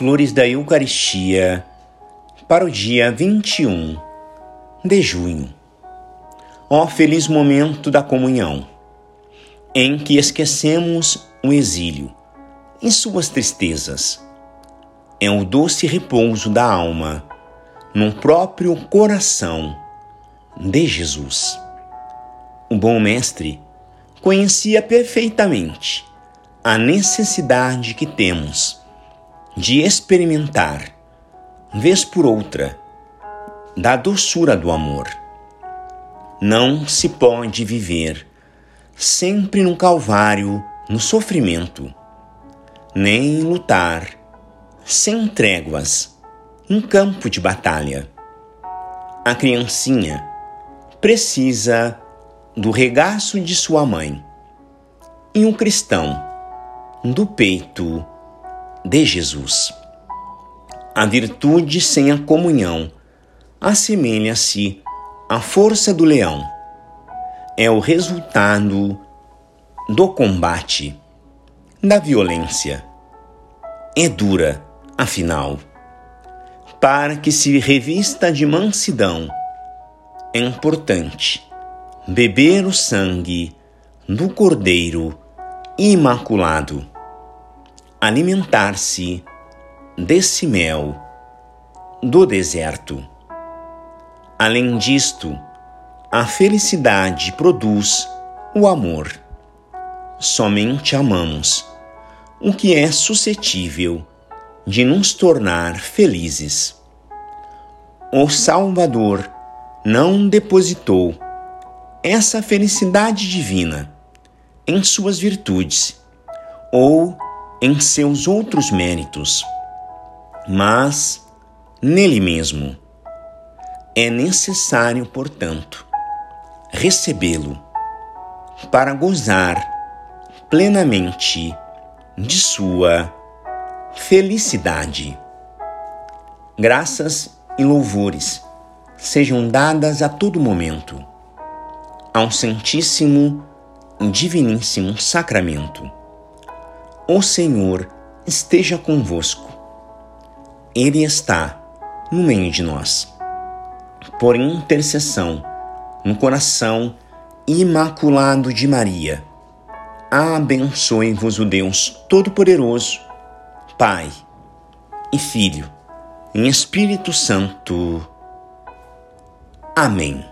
Flores da Eucaristia para o dia 21 de junho. Ó feliz momento da comunhão, em que esquecemos o exílio e suas tristezas. É o doce repouso da alma no próprio coração de Jesus. O bom mestre conhecia perfeitamente a necessidade que temos de experimentar, vez por outra, da doçura do amor. Não se pode viver sempre no calvário, no sofrimento, nem lutar sem tréguas, em campo de batalha. A criancinha precisa do regaço de sua mãe e o cristão do peito de Jesus. A virtude sem a comunhão assemelha-se à força do leão. É o resultado do combate, da violência. É dura, afinal, para que se revista de mansidão. É importante beber o sangue do Cordeiro Imaculado, alimentar-se desse mel do deserto. Além disto, a felicidade produz o amor. Somente amamos o que é suscetível de nos tornar felizes. O Salvador não depositou essa felicidade divina em suas virtudes ou em seus outros méritos, mas nele mesmo. É necessário, portanto, recebê-lo para gozar plenamente de sua felicidade. Graças e louvores sejam dadas a todo momento ao Santíssimo e Diviníssimo Sacramento. O Senhor esteja convosco. Ele está no meio de nós. Por intercessão no coração imaculado de Maria, abençoe-vos o Deus Todo-Poderoso, Pai e Filho e Espírito Santo. Amém.